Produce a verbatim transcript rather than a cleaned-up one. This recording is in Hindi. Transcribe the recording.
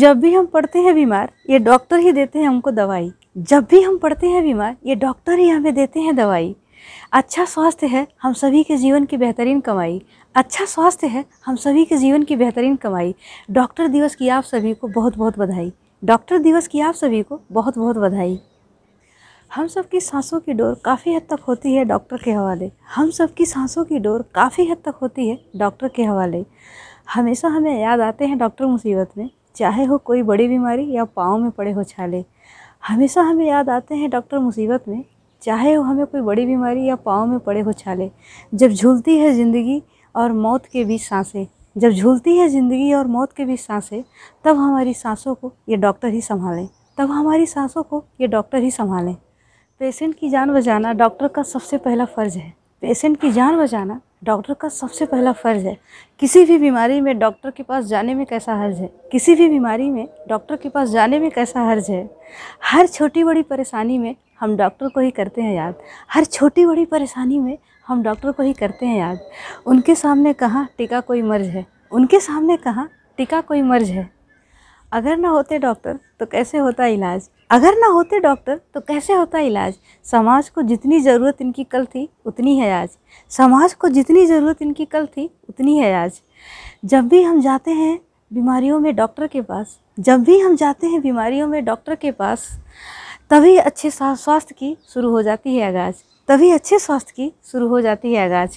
जब भी हम पड़ते हैं बीमार, ये डॉक्टर ही देते हैं हमको दवाई। जब भी हम पड़ते हैं बीमार, ये डॉक्टर ही हमें देते हैं दवाई। अच्छा स्वास्थ्य है हम सभी के जीवन की बेहतरीन कमाई। अच्छा स्वास्थ्य है हम सभी के जीवन की बेहतरीन कमाई। डॉक्टर दिवस की आप सभी को बहुत बहुत बधाई। डॉक्टर दिवस की आप सभी को बहुत बहुत बधाई। हम सब की सांसों की डोर काफ़ी हद तक होती है डॉक्टर के हवाले। हम सब की सांसों की डोर काफ़ी हद तक होती है डॉक्टर के हवाले। हमेशा हमें याद आते हैं डॉक्टर मुसीबत में, चाहे हो कोई बड़ी बीमारी या पाँव में पड़े हो छाले। हमेशा हमें याद आते हैं डॉक्टर मुसीबत में, चाहे हो हमें कोई बड़ी बीमारी या पाँव में पड़े हो छाले। जब झूलती है ज़िंदगी और मौत के बीच सांसें, जब झूलती है ज़िंदगी और मौत के बीच सांसें, तब हमारी सांसों को ये डॉक्टर ही संभालें। तब हमारी सांसों को ये डॉक्टर ही संभालें। पेशेंट की जान बचाना डॉक्टर का सबसे पहला फ़र्ज़ है। पेशेंट की जान बचाना डॉक्टर का सबसे पहला फ़र्ज़ है। किसी भी बीमारी में डॉक्टर के पास जाने में कैसा हर्ज है। किसी भी बीमारी में डॉक्टर के पास जाने में कैसा हर्ज है। हर छोटी बड़ी परेशानी में हम डॉक्टर को ही करते हैं याद। हर छोटी बड़ी परेशानी में हम डॉक्टर को ही करते हैं याद। उनके सामने कहाँ टीका कोई मर्ज है। उनके सामने कहाँ टीका कोई मर्ज है। अगर ना होते डॉक्टर तो कैसे होता इलाज। अगर ना होते डॉक्टर तो कैसे होता इलाज। समाज को जितनी ज़रूरत इनकी कल थी उतनी है आज। समाज को जितनी ज़रूरत इनकी कल थी उतनी है आज। जब भी हम जाते हैं बीमारियों में डॉक्टर के पास, जब भी हम जाते हैं बीमारियों में डॉक्टर के पास, तभी अच्छे स्वास्थ्य की शुरू हो जाती है आगाज़। तभी अच्छे स्वास्थ्य की शुरू हो जाती है आगाज़।